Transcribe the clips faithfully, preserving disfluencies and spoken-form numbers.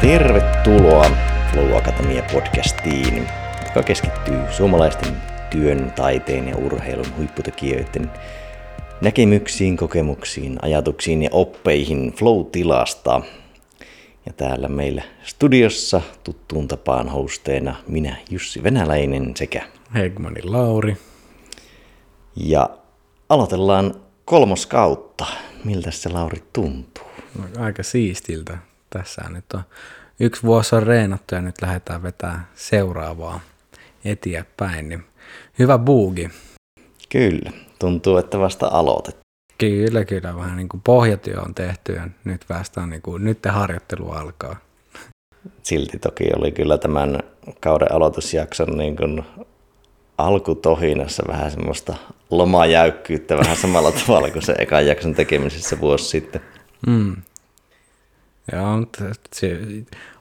Tervetuloa Flow Akatemia-podcastiin, joka keskittyy suomalaisten työn, taiteen ja urheilun huipputekijöiden näkemyksiin, kokemuksiin, ajatuksiin ja oppeihin flow-tilasta. Ja täällä meillä studiossa tuttuun tapaan hosteena minä, Jussi Venäläinen, sekä Heikmanin Lauri. Ja aloitellaan kolmoskautta. Miltä se, Lauri, tuntuu? No, aika siistiltä. Tässä nyt on yksi vuosi on reenattu ja nyt lähdetään vetämään seuraavaa eteenpäin. Niin hyvä buugi. Kyllä, tuntuu, että vasta aloitet. Kyllä, kyllä. Vähän niin kuin pohjatyö on tehty ja nyt vastaan niin kuin, nyt harjoittelu alkaa. Silti toki oli kyllä tämän kauden aloitusjakson niin kuin alkutohinassa vähän semmoista lomajäykkyyttä vähän samalla tavalla kuin se ekan jakson tekemisessä vuosi sitten. Mm. Joo, mutta se,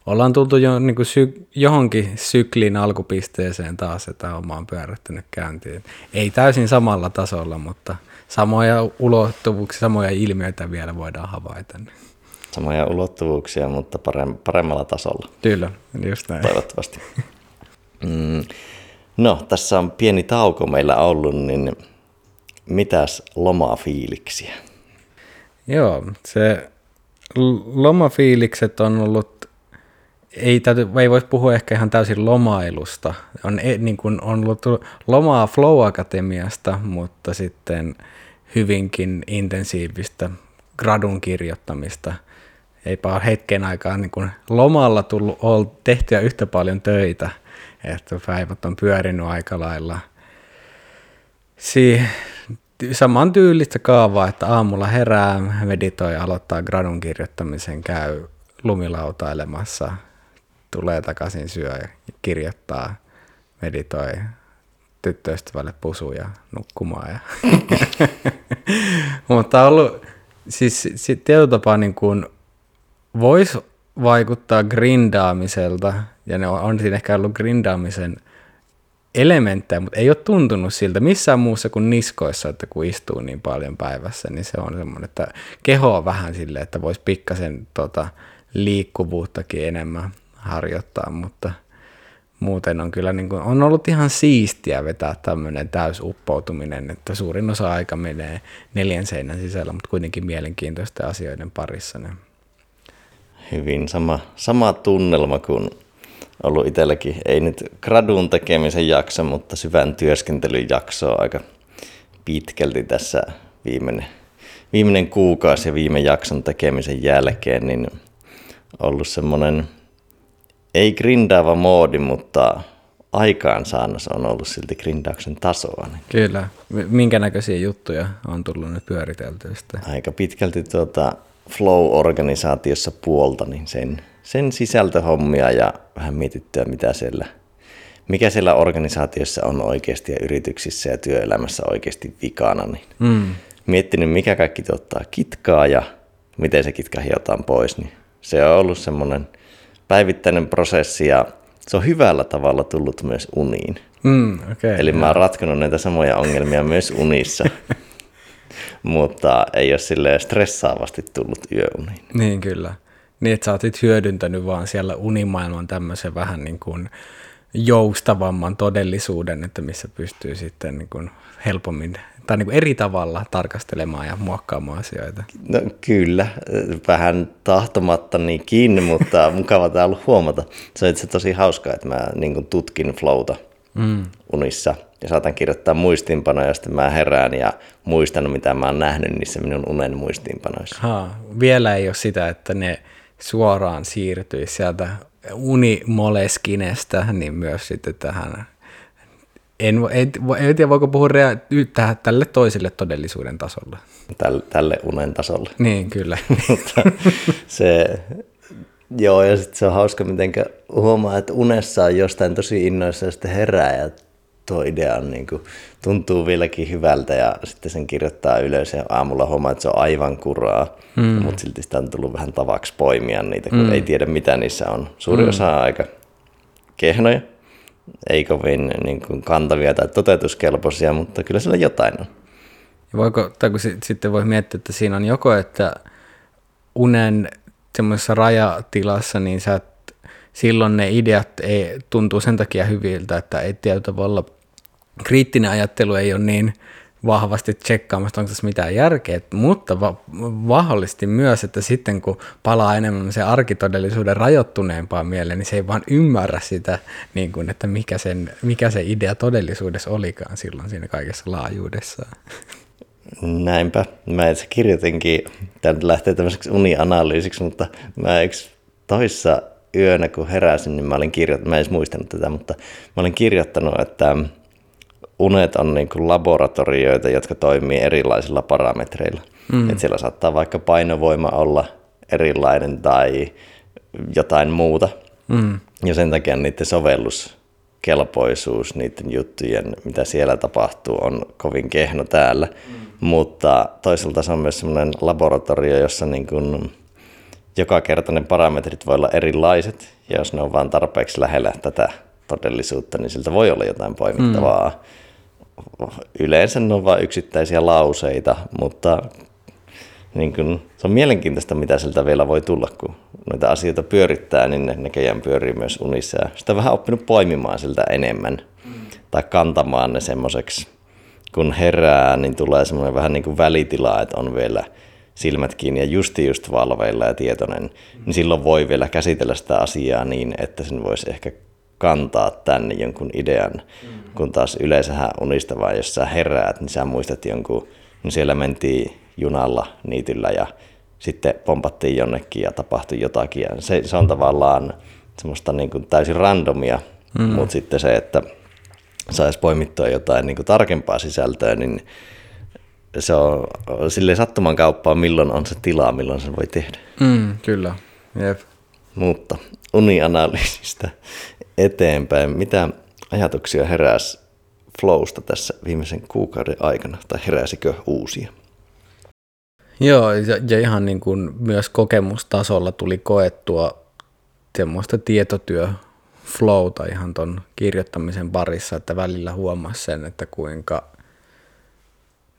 ollaan tultu jo, niin kuin syk, johonkin syklin alkupisteeseen taas, että oma on pyörähtänyt käyntiin. Ei täysin samalla tasolla, mutta samoja ulottuvuuksia, samoja ilmiöitä vielä voidaan havaita. Samoja ulottuvuuksia, mutta parem, paremmalla tasolla. Kyllä, just näin. Toivottavasti. Mm, no, tässä on pieni tauko meillä ollut, niin mitäs lomafiiliksiä? Joo, se... Lomafiilikset on ollut, ei, täyty, ei voisi puhua ehkä ihan täysin lomailusta, on, niin kuin, on ollut lomaa Flow Akatemiasta, mutta sitten hyvinkin intensiivistä gradun kirjoittamista. Eipä ole hetken aikaa niin kuin lomalla tullut tehtyä yhtä paljon töitä, että päivät on pyörinyt aika lailla siihen. Saman tyylistä kaavaa, että aamulla herää, meditoi, aloittaa gradun kirjoittamisen, käy lumilautailemassa, tulee takaisin, syö, kirjoittaa, meditoi, tyttöystävälle pusuja, nukkumaan. Mutta on ollut, siis tietyllä tapaa niin kuin voisi vaikuttaa grindaamiselta, ja ne on, on siinä ehkä ollut grindaamisen elementtejä, mutta ei ole tuntunut siltä missään muussa kuin niskoissa, että kun istuu niin paljon päivässä, niin se on semmoinen, että keho on vähän silleen, että voisi pikkasen tota, liikkuvuuttakin enemmän harjoittaa, mutta muuten on kyllä niin kuin, on ollut ihan siistiä vetää tämmöinen täysuppoutuminen, että suurin osa aika menee neljän seinän sisällä, mutta kuitenkin mielenkiintoisten asioiden parissa. Niin. Hyvin sama, sama tunnelma kuin ollut itselläkin, ei nyt gradun tekemisen jakso, mutta syvän työskentelyn jakso aika pitkälti tässä viimeinen, viimeinen kuukausi ja viime jakson tekemisen jälkeen, niin ollut semmoinen ei grindaava moodi, mutta aikaansaannos on ollut silti grindauksen tasoa. Niin. Kyllä. Minkä näköisiä juttuja on tullut nyt pyöriteltyä sitten? Aika pitkälti tuota Flow-organisaatiossa puolta, niin sen Sen sisältöhommia ja vähän mietittyä, mitä siellä, mikä siellä organisaatiossa on oikeasti ja yrityksissä ja työelämässä oikeasti vikana. Niin mm. Miettinyt, mikä kaikki tuottaa kitkaa ja miten se kitka hiotaan pois. Niin se on ollut semmoinen päivittäinen prosessi ja se on hyvällä tavalla tullut myös uniin. Mm, okay, Eli yeah. Mä oon ratkonut näitä samoja ongelmia myös unissa, mutta ei ole silleen stressaavasti tullut yöuniin. Niin kyllä. Niin, että sä oot hyödyntänyt vaan siellä unimaailman tämmöisen vähän niin kuin joustavamman todellisuuden, että missä pystyy sitten niin kuin helpommin tai niin kuin eri tavalla tarkastelemaan ja muokkaamaan asioita. No kyllä, vähän tahtomattani kiinni, mutta mukava tää ollut huomata. Se on itse tosi hauskaa, että mä niin kuin tutkin flowta mm. unissa ja saatan kirjoittaa muistiinpanoja, ja sitten mä herään ja muistan, mitä mä oon nähnyt niissä minun unen muistiinpanoissa. Ha, vielä ei ole sitä, että ne suoraan siirtyisi sieltä unimoleskinestä, niin myös sitten tähän, en, en, en tiedä voiko puhua rea- tähän, tälle toiselle todellisuuden tasolle. Tälle, tälle unen tasolle. Niin, kyllä. Mutta se, joo, ja sitten se on hauska, miten huomaa, että unessa on jostain tosi innoissa ja sitten herää ja tuo idea on, niin kuin, tuntuu vieläkin hyvältä ja sitten sen kirjoittaa ylös ja aamulla huomaa, että se on aivan kuraa, mm. mutta silti sitä on tullut vähän tavaksi poimia niitä, kun mm. ei tiedä mitä niissä on. Suuri mm. osa on aika kehnoja, ei kovin niin kuin, kantavia tai toteutuskelpoisia, mutta kyllä siellä jotain on. Voiko, tai kun sitten voi miettiä, että siinä on joko, että unen semmoisessa rajatilassa, niin sä silloin ne ideat ei, tuntuu sen takia hyviltä, että ei tietyllä tavalla kriittinen ajattelu ei ole niin vahvasti tsekkaamassa, onko tässä mitään järkeä, mutta va- vahvallisesti myös, että sitten kun palaa enemmän se arkitodellisuuden rajoittuneempaan mieleen, niin se ei vaan ymmärrä sitä, niin kuin, että mikä, sen, mikä se idea todellisuudessa olikaan silloin siinä kaikessa laajuudessaan. Näinpä. Mä itse kirjoitinkin, tämä nyt lähtee tämmöiseksi unianalyysiksi, mutta mä yksi toissa yönä, kun heräsin, niin mä olin kirjoittanut, mä en edes muistanut tätä, mutta mä olin kirjoittanut, että unet on niin kuin laboratorioita, jotka toimii erilaisilla parametreilla. Mm. Et siellä saattaa vaikka painovoima olla erilainen tai jotain muuta. Mm. Ja sen takia niiden sovelluskelpoisuus, niiden juttujen, mitä siellä tapahtuu, on kovin kehno täällä. Mm. Mutta toisaalta se on myös semmoinen laboratorio, jossa niin kuin joka kerta ne parametrit voi olla erilaiset. Ja jos ne on vaan tarpeeksi lähellä tätä todellisuutta, niin siltä voi olla jotain poimittavaa. Mm. Yleensä ne on vain yksittäisiä lauseita, mutta niin kun, se on mielenkiintoista, mitä sieltä vielä voi tulla, kun noita asioita pyörittää, niin ne näköjään pyörii myös unissa. Ja sitä on vähän oppinut poimimaan siltä enemmän mm. tai kantamaan ne semmoiseksi. Kun herää, niin tulee semmoinen vähän niin kuin välitila, että on vielä silmät kiinni ja justi just valveilla ja tietoinen, mm. niin silloin voi vielä käsitellä sitä asiaa niin, että sen voisi ehkä kantaa tänne jonkun idean, mm. kun taas yleensähän unista vaan, jos sä heräät, niin sä muistat jonkun, niin siellä mentiin junalla niityllä ja sitten pompattiin jonnekin ja tapahtui jotakin. Ja se, se on tavallaan semmoista niin kuin täysin randomia, mm. mutta sitten se, että saisi poimittua jotain niin kuin tarkempaa sisältöä, niin se on silleen sattuman kauppaa, milloin on se tilaa, milloin sen voi tehdä. Mm, kyllä, jep. Mutta unianalyysistä eteenpäin. Mitä ajatuksia heräsi Flowsta tässä viimeisen kuukauden aikana, tai heräsikö uusia? Joo, ja ihan niin kuin myös kokemustasolla tuli koettua semmoista tietotyö-flowta ihan ton kirjoittamisen parissa, että välillä huomasi sen, että kuinka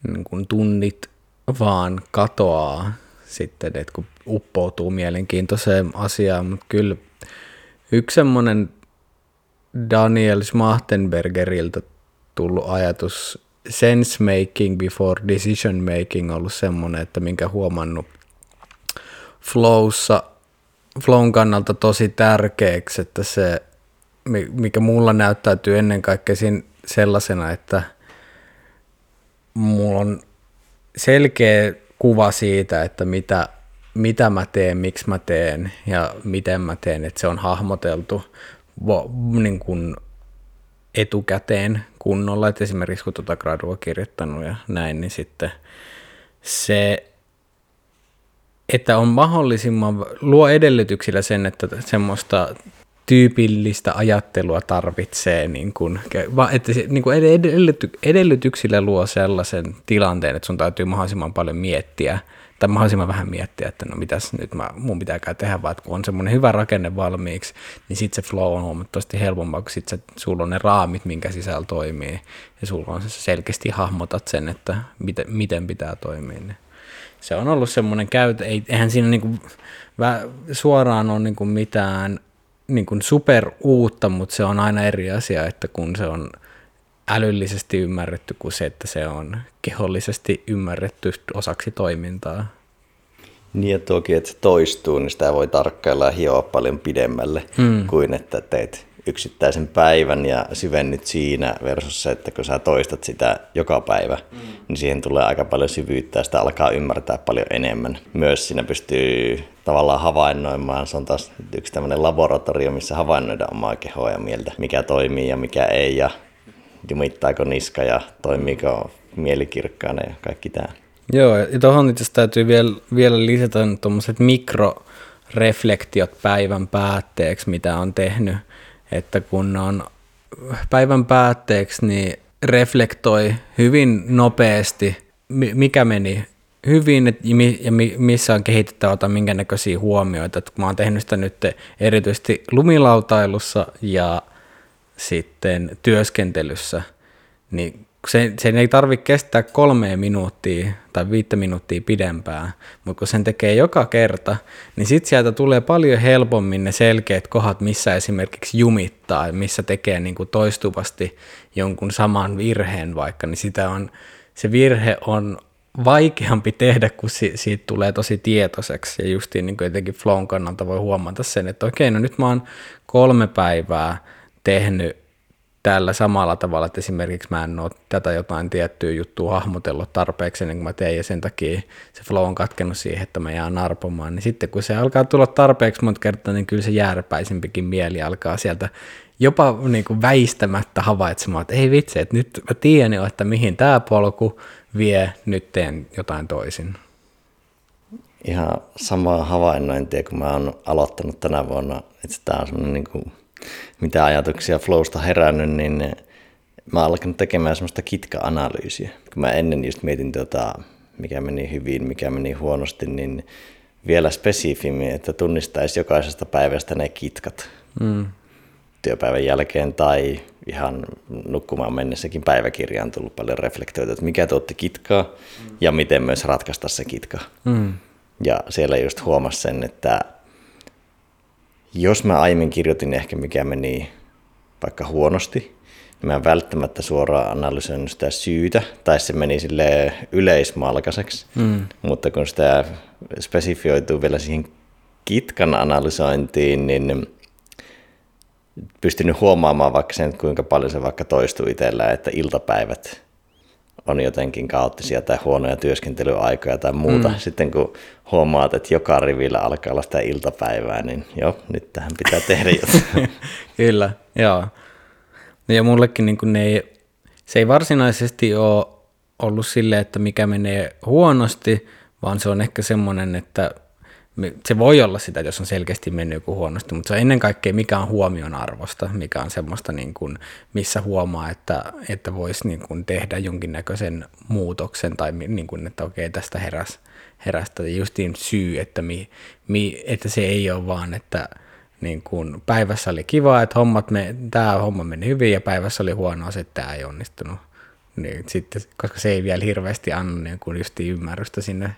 niin kuin tunnit vaan katoaa sitten, että kun uppoutuu mielenkiintoiseen asiaan, mutta kyllä yksi semmoinen Daniels Mahtenbergeriltä tullut ajatus sense making before decision making on ollut semmoinen, että minkä huomannut flowssa, flown kannalta tosi tärkeäksi, että se, mikä mulla näyttäytyy ennen kaikkea siinä sellaisena, että mulla on selkeä kuva siitä, että mitä, mitä mä teen, miksi mä teen ja miten mä teen, että se on hahmoteltu niin kuin etukäteen kunnolla, että esimerkiksi kun tuota gradua kirjoittanut ja näin, niin sitten se, että on mahdollisimman, luo edellytyksillä sen, että semmoista tyypillistä ajattelua tarvitsee, niin kuin, että se, niin kuin edellyty, edellytyksillä luo sellaisen tilanteen, että sun täytyy mahdollisimman paljon miettiä, tai mahdollisimman vähän miettiä, että no mitäs nyt mä, mun pitääkään tehdä, vaan kun on semmoinen hyvä rakenne valmiiksi, niin sit se flow on huomattavasti helpompaa, kun sit se, sulla on ne raamit, minkä sisällä toimii, ja sulla on se, selkeästi hahmotat sen, että miten, miten pitää toimia. Se on ollut semmoinen käytä, eihän siinä niinku, suoraan ole niinku mitään niinku super uutta, mutta se on aina eri asia, että kun se on älyllisesti ymmärretty kuin se, että se on kehollisesti ymmärretty osaksi toimintaa. Niin ja toki, että se toistuu, niin sitä voi tarkkailla ja hioa paljon pidemmälle hmm. kuin että teet yksittäisen päivän ja syvennyt siinä versus se, että kun sä toistat sitä joka päivä, hmm. niin siihen tulee aika paljon syvyyttä ja sitä alkaa ymmärtää paljon enemmän. Myös siinä pystyy tavallaan havainnoimaan, se on taas yksi tämmöinen laboratorio, missä havainnoidaan omaa kehoa ja mieltä, mikä toimii ja mikä ei ja jumittaako niska ja toimiiko mielikirkkaana ja kaikki tämä. Joo, ja tuohon itse asiassa täytyy vielä, vielä lisätä tuommoiset mikroreflektiot päivän päätteeksi, mitä on tehnyt. Että kun on päivän päätteeksi, niin reflektoi hyvin nopeasti, mikä meni hyvin ja missä on kehitettävä tai minkä näköisiä huomioita. Että kun mä oon tehnyt sitä nyt erityisesti lumilautailussa ja sitten työskentelyssä, niin Sen, sen ei tarvitse kestää kolmea minuuttia tai viittä minuuttia pidempään, mutta kun sen tekee joka kerta, niin sitten sieltä tulee paljon helpommin ne selkeät kohdat, missä esimerkiksi jumittaa, missä tekee niin kuin toistuvasti jonkun saman virheen vaikka, niin sitä on, se virhe on vaikeampi tehdä, kun si- siitä tulee tosi tietoiseksi. Ja justiin niin kuin jotenkin flown kannalta voi huomata sen, että okei, no nyt mä oon kolme päivää tehnyt tällä samalla tavalla, että esimerkiksi mä en ole tätä jotain tiettyä juttua hahmotellut tarpeeksi ennen kuin mä tein, ja sen takia se flow on katkenut siihen, että mä jään arpomaan, niin sitten kun se alkaa tulla tarpeeksi monta kertaa, niin kyllä se jääräpäisempikin mieli alkaa sieltä jopa niin kuin väistämättä havaitsemaan, että ei vitsi, että nyt mä tiedän jo, että mihin tämä polku vie, nyt teen jotain toisin. Ihan samaa havainnointia, kun mä oon aloittanut tänä vuonna, että tämä on semmoinen niin kuin mitä ajatuksia flowsta herännyt, niin mä alkanut tekemään semmoista kitka-analyysiä. Kun mä ennen just mietin, tuota, mikä meni hyvin, mikä meni huonosti, niin vielä spesifimmin, että tunnistaisi jokaisesta päivästä ne kitkat mm. työpäivän jälkeen tai ihan nukkumaan mennessäkin päiväkirjaan tullut paljon reflektoita, että mikä tuotti kitkaa mm. ja miten myös ratkaista se kitka. Mm. Ja siellä just huomasi sen, että jos mä aiemmin kirjoitin ehkä mikä meni vaikka huonosti, niin mä en välttämättä suoraan analysoinut sitä syytä, tai se meni silleen yleismalkaiseksi, mm. mutta kun sitä spesifioituu vielä siihen kitkan analysointiin, niin pystynyt huomaamaan vaikka sen, kuinka paljon se vaikka toistuu itsellä, että iltapäivät on jotenkin kaoottisia tai huonoja työskentelyaikoja tai muuta. Mm. Sitten kun huomaat, että joka rivillä alkaa olla sitä iltapäivää, niin joo, nyt tähän pitää tehdä jotain. Kyllä, joo. Ja mullekin niin kun ei, se ei varsinaisesti ole ollut silleen, että mikä menee huonosti, vaan se on ehkä semmoinen, että se voi olla sitä, jos on selkeästi mennyt joku huonosti, mutta se on ennen kaikkea mikä on huomionarvosta, mikä on semmoista, niin kuin, missä huomaa, että, että voisi niin kuin tehdä jonkinnäköisen muutoksen tai niin kuin, että okei tästä heräs, herästä. Ja justiin syy, että, mi, mi, että se ei ole vaan, että niin kuin päivässä oli kiva, että hommat me, tämä homma meni hyvin ja päivässä oli huonoa, se, että tämä ei onnistunut. Niin, sitten, koska se ei vielä hirveästi anna niin kuin justiin ymmärrystä sinne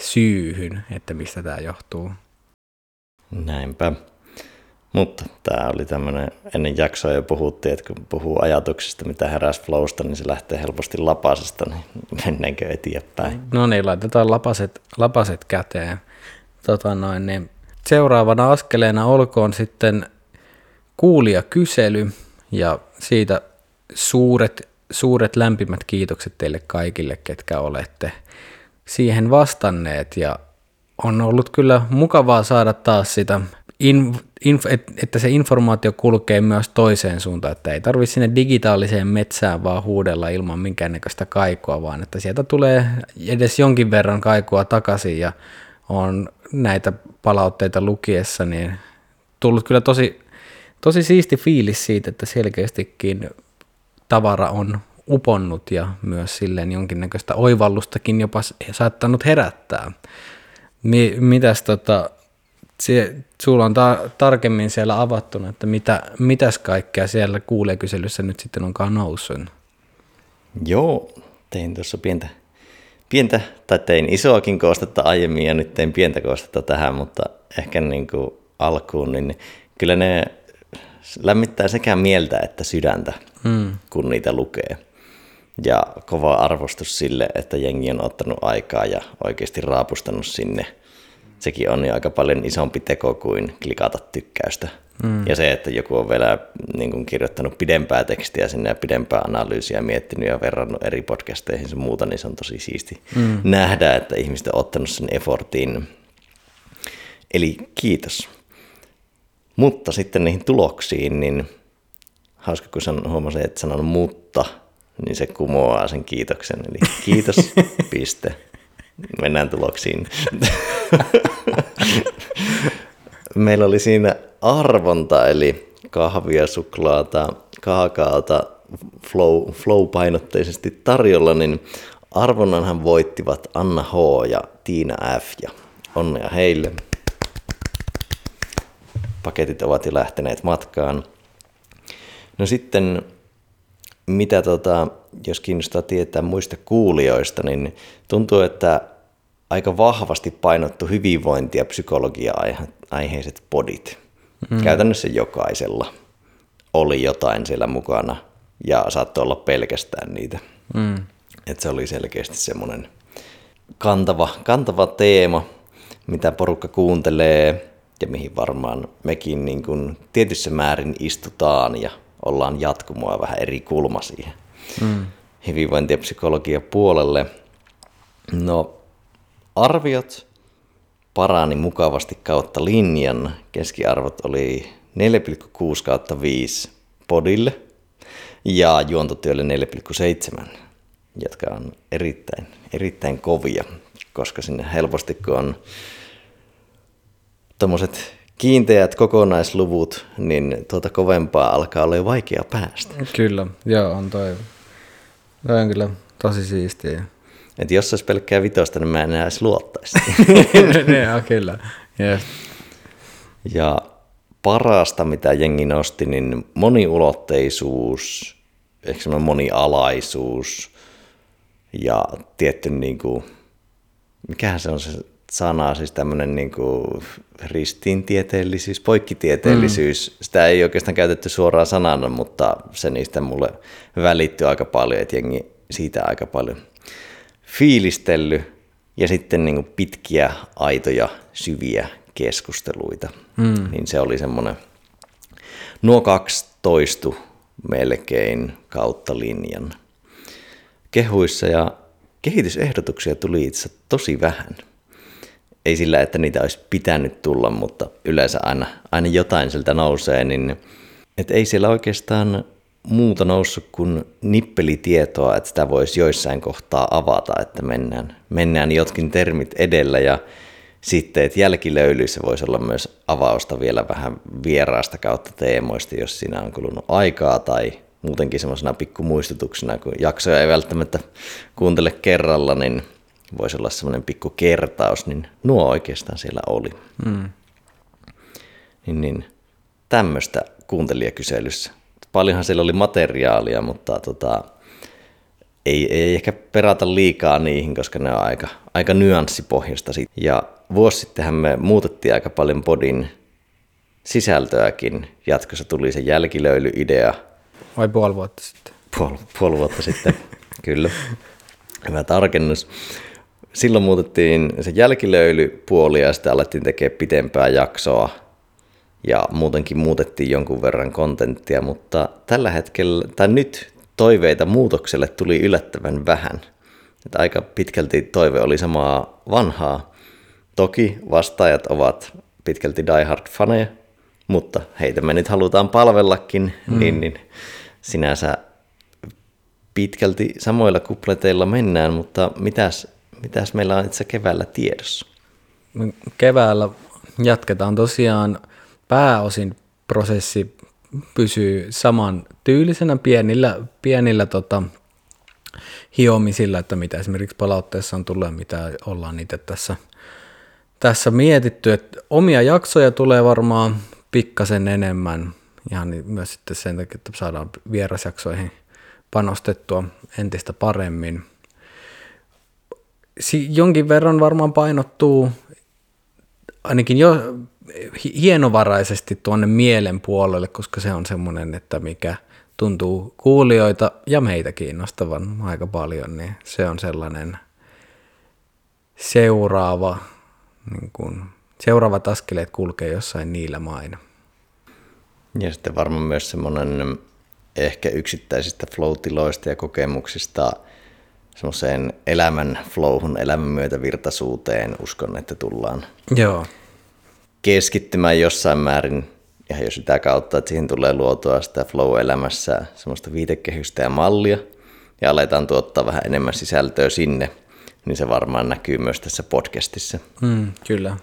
syyhyn, että mistä tämä johtuu. Näinpä. Mutta tämä oli tämmöinen, ennen jaksoa jo puhuttiin, että kun puhuu ajatuksista, mitä heräsi flowsta, niin se lähtee helposti lapasesta, niin mennäänkö eteenpäin? No niin, laitetaan lapaset, lapaset käteen. Tota noin, niin seuraavana askeleena olkoon sitten kuulijakysely, ja siitä suuret, suuret lämpimät kiitokset teille kaikille, ketkä olette siihen vastanneet, ja on ollut kyllä mukavaa saada taas sitä, in, in, että se informaatio kulkee myös toiseen suuntaan, että ei tarvitse sinne digitaaliseen metsään vaan huudella ilman minkäännäköistä kaikua, vaan että sieltä tulee edes jonkin verran kaikua takaisin, ja on näitä palautteita lukiessa niin tullut kyllä tosi, tosi siisti fiilis siitä, että selkeästikin tavara on uponnut ja myös silleen jonkinnäköistä oivallustakin jopa saattanut herättää. Mitäs tota, se, sulla on ta- tarkemmin siellä avattuna, että mitä, mitäs kaikkea siellä kuulijakyselyssä nyt sitten onkaan noussut? Joo, tein tuossa pientä, pientä, tai tein isoakin koostetta aiemmin ja nyt tein pientä koostetta tähän, mutta ehkä niin kuin alkuun, niin kyllä ne lämmittää sekä mieltä että sydäntä, mm. kun niitä lukee. Ja kova arvostus sille, että jengi on ottanut aikaa ja oikeasti raapustanut sinne. Sekin on jo aika paljon isompi teko kuin klikata tykkäystä. Mm. Ja se, että joku on vielä niin kuin kirjoittanut pidempää tekstiä sinne ja pidempää analyysiä, miettinyt ja verrannut eri podcasteihin ja muuta, niin se on tosi siisti mm. nähdä, että ihmiset on ottanut sen effortin. Eli kiitos. Mutta sitten niihin tuloksiin, niin hauska kun huomasin, että sanon mutta, niin se kumoaa sen kiitoksen. Eli kiitos, piste. Mennään tuloksiin. Meillä oli siinä arvonta, eli kahvia, suklaata, kaakaota flow, flow-painotteisesti tarjolla, niin arvonnanhan voittivat Anna H. ja Tiina F. Ja onnea heille. Paketit ovat jo lähteneet matkaan. No sitten mitä tota, jos kiinnostaa tietää muista kuulijoista, niin tuntuu, että aika vahvasti painottu hyvinvointi- ja psykologia-aiheiset podit. Mm. Käytännössä jokaisella oli jotain siellä mukana ja saattoi olla pelkästään niitä. Mm. Et se oli selkeästi semmoinen kantava, kantava teema, mitä porukka kuuntelee ja mihin varmaan mekin niin kun tietyssä määrin istutaan ja ollaan jatkumoa vähän eri kulma siihen mm. hyvinvointi- ja psykologia puolelle. No, arviot parani mukavasti kautta linjan. Keskiarvot oli neljä pilkku kuusi kautta viisi podille ja juontotyölle neljä pilkku seitsemän, jotka on erittäin, erittäin kovia, koska sinne helposti kun on tommoset kiinteät kokonaisluvut, niin tuota kovempaa alkaa olla jo vaikea päästä. Kyllä, joo, on toi. Toi on kyllä tosi siistiä. Että jos olisi pelkkää vitosta, niin mä en enää edes luottaisi. Joo, kyllä. Yes. Ja parasta, mitä jengi nosti, niin moniulotteisuus, ehkä semmoinen monialaisuus ja tietty, niin kuin, mikähän se on se sana, siis tämmöinen niin kuin ristiintieteellisyys, poikkitieteellisyys. Mm. Sitä ei oikeastaan käytetty suoraan sanana, mutta se niistä mulle välittyy aika paljon, että jengi siitä aika paljon fiilistellyt ja sitten niin kuin pitkiä, aitoja, syviä keskusteluita. Mm. Niin se oli semmoinen, nuo kaksi toistu melkein kautta linjan kehuissa ja kehitysehdotuksia tuli itse tosi vähän. Ei sillä, että niitä olisi pitänyt tulla, mutta yleensä aina, aina jotain sieltä nousee, niin et ei siellä oikeastaan muuta noussut kuin nippelitietoa, että sitä voisi joissain kohtaa avata, että mennään, mennään jotkin termit edellä ja sitten, että jälkilöylyissä voisi olla myös avausta vielä vähän vieraasta kautta teemoista, jos siinä on kulunut aikaa tai muutenkin semmoisena pikkumuistutuksena, kun jaksoja ei välttämättä kuuntele kerralla, niin voisi olla semmoinen pikku kertaus, niin nuo oikeastaan siellä oli. Mm. Niin, niin, tämmöistä kuuntelijakyselyssä. Paljonhan siellä oli materiaalia, mutta tota, ei, ei ehkä perata liikaa niihin, koska ne on aika, aika nyanssipohjasta. Ja vuosi sittenhän me muutettiin aika paljon podin sisältöäkin. Jatkossa tuli se jälkilöilyidea. Vai puoli vuotta sitten? Puoli, puoli vuotta sitten, kyllä. Hyvä tarkennus. Silloin muutettiin se jälkilöilypuoli ja sitä alettiin tekemään pitempää jaksoa. Ja muutenkin muutettiin jonkun verran kontenttia, mutta tällä hetkellä, tai nyt toiveita muutokselle tuli yllättävän vähän. Et aika pitkälti toive oli samaa vanhaa. Toki vastaajat ovat pitkälti Die Hard-faneja, mutta heitä me nyt halutaan palvellakin, mm. niin, niin sinänsä pitkälti samoilla kupleteilla mennään, mutta mitäs, mitäs meillä on itse keväällä tiedossa? Keväällä jatketaan tosiaan. Pääosin prosessi pysyy saman tyylisenä pienillä, pienillä tota, hiomisilla, että mitä esimerkiksi palautteessa on tullut ja mitä ollaan itse tässä, tässä mietitty. Että omia jaksoja tulee varmaan pikkasen enemmän, ihan myös sitten sen takia, että saadaan vierasjaksoihin panostettua entistä paremmin. Si- jonkin verran varmaan painottuu ainakin jo hienovaraisesti tuonne mielen puolelle, koska se on semmoinen, että mikä tuntuu kuulijoita ja meitä kiinnostavan aika paljon, niin se on sellainen seuraava, niin kuin, seuraavat askeleet kulkee jossain niillä maina. Ja sitten varmaan myös semmoinen ehkä yksittäisistä flow-tiloista ja kokemuksista semmoiseen elämän flowhun, elämän myötävirtaisuuteen uskon, että tullaan. Joo. Keskittymään jossain määrin, ja jos sitä kautta, että siihen tulee luotua sitä flow-elämässä semmoista viitekehystä ja mallia, ja aletaan tuottaa vähän enemmän sisältöä sinne, niin se varmaan näkyy myös tässä podcastissa. Mm, kyllä.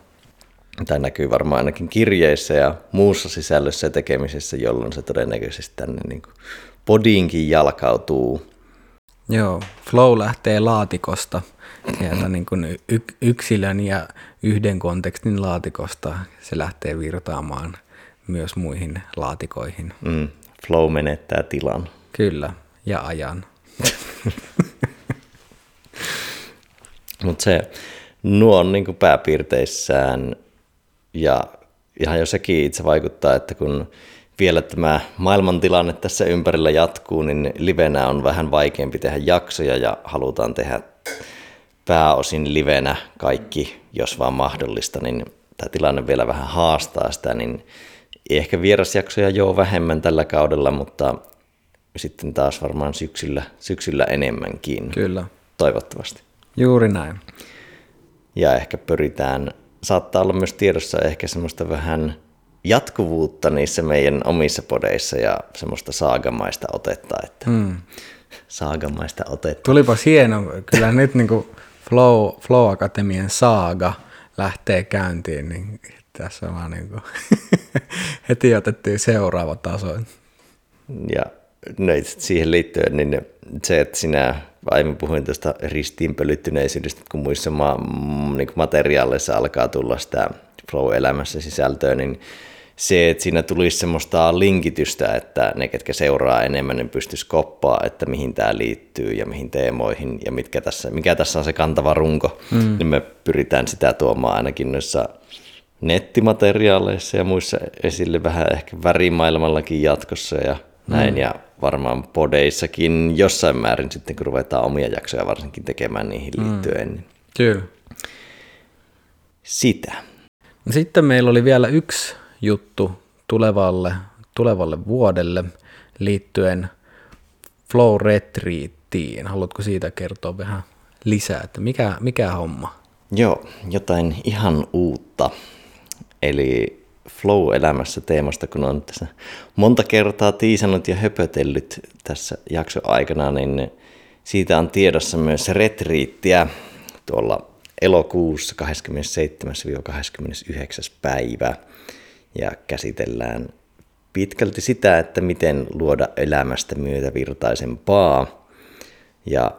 Tämä näkyy varmaan ainakin kirjeissä ja muussa sisällössä ja tekemisessä, jolloin se todennäköisesti tänne niin kuin podiinkin jalkautuu. Joo, flow lähtee laatikosta. Sieltä niin kuin yksilön ja yhden kontekstin laatikosta se lähtee virtaamaan myös muihin laatikoihin. Mm, flow menettää tilan. Kyllä, ja ajan. Mutta se, nuo on niin kuin pääpiirteissään, ja ihan jossakin itse vaikuttaa, että kun vielä tämä maailmantilanne tässä ympärillä jatkuu, niin livenä on vähän vaikeampi tehdä jaksoja ja halutaan tehdä pääosin livenä kaikki, jos vaan mahdollista, niin tämä tilanne vielä vähän haastaa sitä, niin ehkä vierasjaksoja joo vähemmän tällä kaudella, mutta sitten taas varmaan syksyllä, syksyllä enemmänkin. Kyllä. Toivottavasti. Juuri näin. Ja ehkä pyritään, saattaa olla myös tiedossa ehkä semmoista vähän jatkuvuutta niissä meidän omissa podeissa ja semmoista saagamaista otetta, että mm. saagamaista otetta. Tulipas hieno, kyllä nyt niin kuin Flow, Flow Akatemian saaga lähtee käyntiin, niin tässä on vaan niin kuin heti otettiin seuraava taso. Ja no, siihen liittyen niin se, että sinä aiemmin puhuin tuosta ristiinpölyttyneisyydestä, kun muissa ma- niin kuin materiaaleissa alkaa tulla sitä flow-elämässä sisältöä, niin se, että siinä tulisi semmoista linkitystä, että ne, ketkä seuraa enemmän, ne pystyisi koppaa, että mihin tämä liittyy ja mihin teemoihin ja mitkä tässä, mikä tässä on se kantava runko, mm. niin me pyritään sitä tuomaan ainakin noissa nettimateriaaleissa ja muissa esille vähän ehkä värimaailmallakin jatkossa ja näin, mm. ja varmaan podeissakin jossain määrin sitten, kun ruvetaan omia jaksoja varsinkin tekemään niihin liittyen. Mm. Kyllä. Sitä. Sitten meillä oli vielä yksi juttu tulevalle, tulevalle vuodelle liittyen Flow Retreatiin. Haluatko siitä kertoa vähän lisää, että mikä, mikä homma? Joo, jotain ihan uutta. Eli Flow-elämässä teemasta, kun on tässä monta kertaa tiisannut ja höpötellyt tässä jakson aikana, niin siitä on tiedossa myös retriittiä tuolla elokuussa kahdeskymmenesseitsemäs–kahdeskymmenesyhdeksäs päivä. Ja käsitellään pitkälti sitä, että miten luoda elämästä myötävirtaisempaa. Ja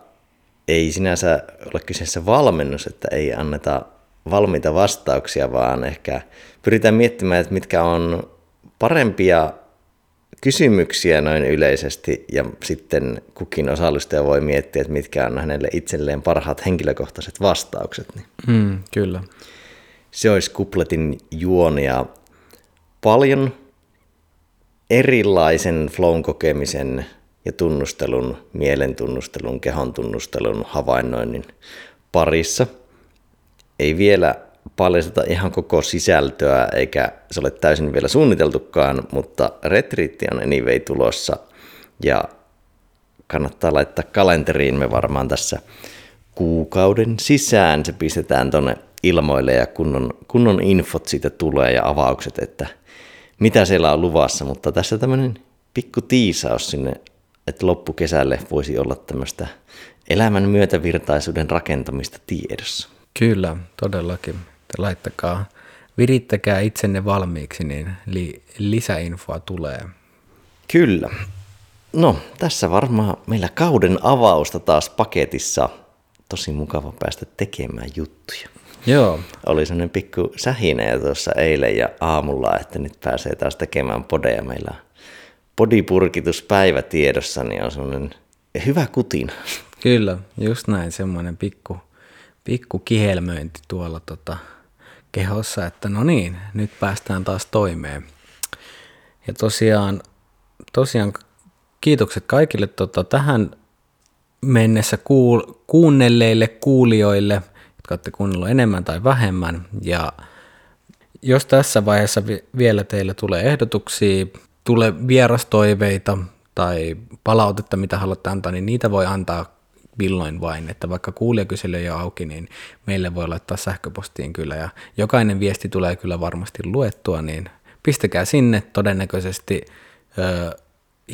ei sinänsä ole kyseessä valmennus, että ei anneta valmiita vastauksia, vaan ehkä pyritään miettimään, että mitkä on parempia kysymyksiä noin yleisesti, ja sitten kukin osallistuja voi miettiä, että mitkä on hänelle itselleen parhaat henkilökohtaiset vastaukset. Mm, kyllä. Se olisi kupletin juonia paljon erilaisen flown kokemisen ja tunnustelun, mielentunnustelun, kehon tunnustelun, havainnoinnin parissa. Ei vielä paljasteta ihan koko sisältöä, eikä se ole täysin vielä suunniteltukaan, mutta retriitti on anyway tulossa ja kannattaa laittaa kalenteriin. Me varmaan tässä kuukauden sisään se pistetään tuonne ilmoille ja kunnon, kunnon infot siitä tulee ja avaukset, että mitä siellä on luvassa, mutta tässä tämmöinen pikku tiisaus sinne, että loppukesälle voisi olla tämmöistä elämän myötävirtaisuuden rakentamista tiedossa. Kyllä, todellakin. Laittakaa, virittäkää itsenne valmiiksi, niin li- lisäinfoa tulee. Kyllä. No, tässä varmaan meillä kauden avausta taas paketissa. Tosi mukava päästä tekemään juttuja. Joo. Oli semmoinen pikku sähinä tuossa eilen ja aamulla, että nyt pääsee taas tekemään podeja. Meillä on podipurkituspäivä tiedossa, niin on semmoinen hyvä kutina. Kyllä, just näin, semmoinen pikku. Pikku kihelmöinti tuolla tota kehossa, että no niin, nyt päästään taas toimeen. Ja tosiaan, tosiaan kiitokset kaikille tota tähän mennessä kuul- kuunnelleille kuulijoille, jotka olette kuunnelleet enemmän tai vähemmän. Ja jos tässä vaiheessa vi- vielä teille tulee ehdotuksia, tulee vierastoiveita tai palautetta, mitä haluatte antaa, niin niitä voi antaa milloin vain, että vaikka kuulijakysely ei ole auki, niin meille voi laittaa sähköpostiin kyllä, ja jokainen viesti tulee kyllä varmasti luettua, niin pistäkää sinne todennäköisesti ö,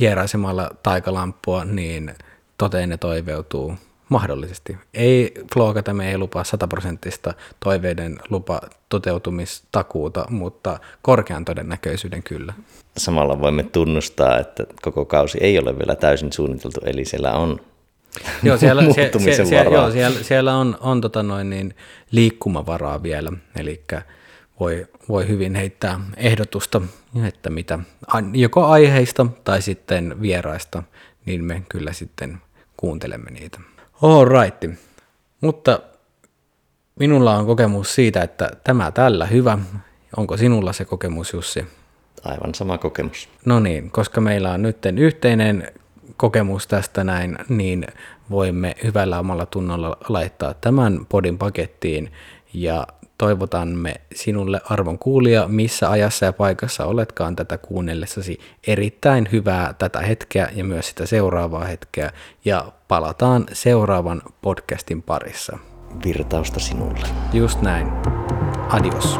hieraisemalla taikalampua, niin toteenne toiveutuu mahdollisesti. Ei, Flow Akatemia ei lupaa sataprosenttista toiveiden lupa toteutumistakuuta, mutta korkean todennäköisyyden kyllä. Samalla voimme tunnustaa, että koko kausi ei ole vielä täysin suunniteltu, eli siellä on Joo, siellä, siellä, siellä, joo, siellä, siellä on, on tota noin niin liikkumavaraa vielä, eli voi, voi hyvin heittää ehdotusta, että mitä, joko aiheista tai sitten vieraista, niin me kyllä sitten kuuntelemme niitä. All right. Mutta minulla on kokemus siitä, että tämä tällä hyvä. Onko sinulla se kokemus, Jussi? Aivan sama kokemus. No niin, koska meillä on nyt yhteinen kokemus tästä näin, niin voimme hyvällä omalla tunnolla laittaa tämän podin pakettiin ja toivotamme sinulle arvon kuulija, missä ajassa ja paikassa oletkaan tätä kuunnellessasi erittäin hyvää tätä hetkeä ja myös sitä seuraavaa hetkeä ja palataan seuraavan podcastin parissa. Virtausta sinulle. Just näin. Adios.